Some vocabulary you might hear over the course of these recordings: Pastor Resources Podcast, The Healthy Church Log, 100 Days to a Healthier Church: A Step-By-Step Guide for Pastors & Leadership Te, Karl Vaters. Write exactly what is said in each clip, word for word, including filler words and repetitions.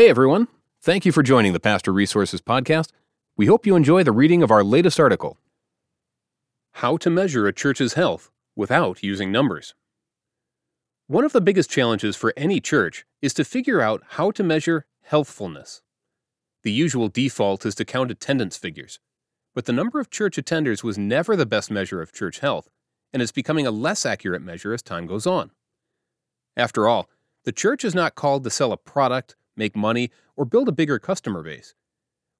Hey, everyone. Thank you for joining the Pastor Resources Podcast. We hope you enjoy the reading of our latest article, How to Measure a Church's Health Without Using Numbers. One of the biggest challenges for any church is to figure out how to measure healthfulness. The usual default is to count attendance figures, but the number of church attenders was never the best measure of church health, and is becoming a less accurate measure as time goes on. After all, the church is not called to sell a product, make money, or build a bigger customer base.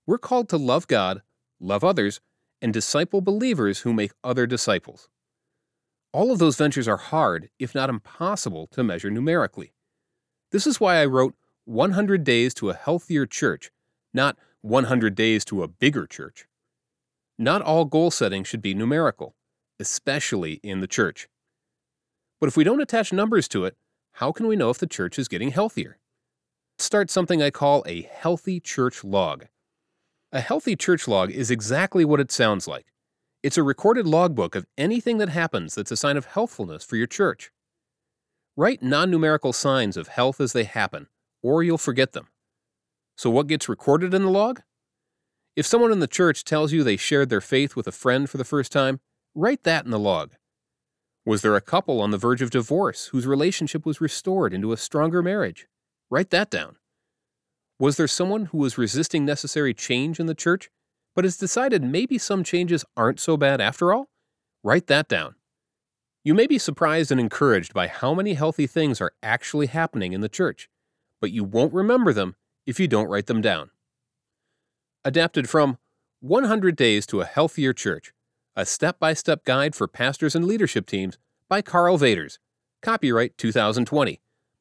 We're called to love God, love others, and disciple believers who make other disciples. All of those ventures are hard, if not impossible, to measure numerically. This is why I wrote one hundred Days to a Healthier Church, not one hundred Days to a Bigger Church. Not all goal setting should be numerical, especially in the church. But if we don't attach numbers to it, how can we know if the church is getting healthier? Let's start something I call a healthy church log. A healthy church log is exactly what it sounds like. It's a recorded logbook of anything that happens that's a sign of healthfulness for your church. Write non-numerical signs of health as they happen, or you'll forget them. So what gets recorded in the log? If someone in the church tells you they shared their faith with a friend for the first time, write that in the log. Was there a couple on the verge of divorce whose relationship was restored into a stronger marriage? Write that down. Was there someone who was resisting necessary change in the church, but has decided maybe some changes aren't so bad after all? Write that down. You may be surprised and encouraged by how many healthy things are actually happening in the church, but you won't remember them if you don't write them down. Adapted from one hundred Days to a Healthier Church, a Step-by-Step Guide for Pastors and Leadership Teams by Karl Vaters, copyright two thousand twenty,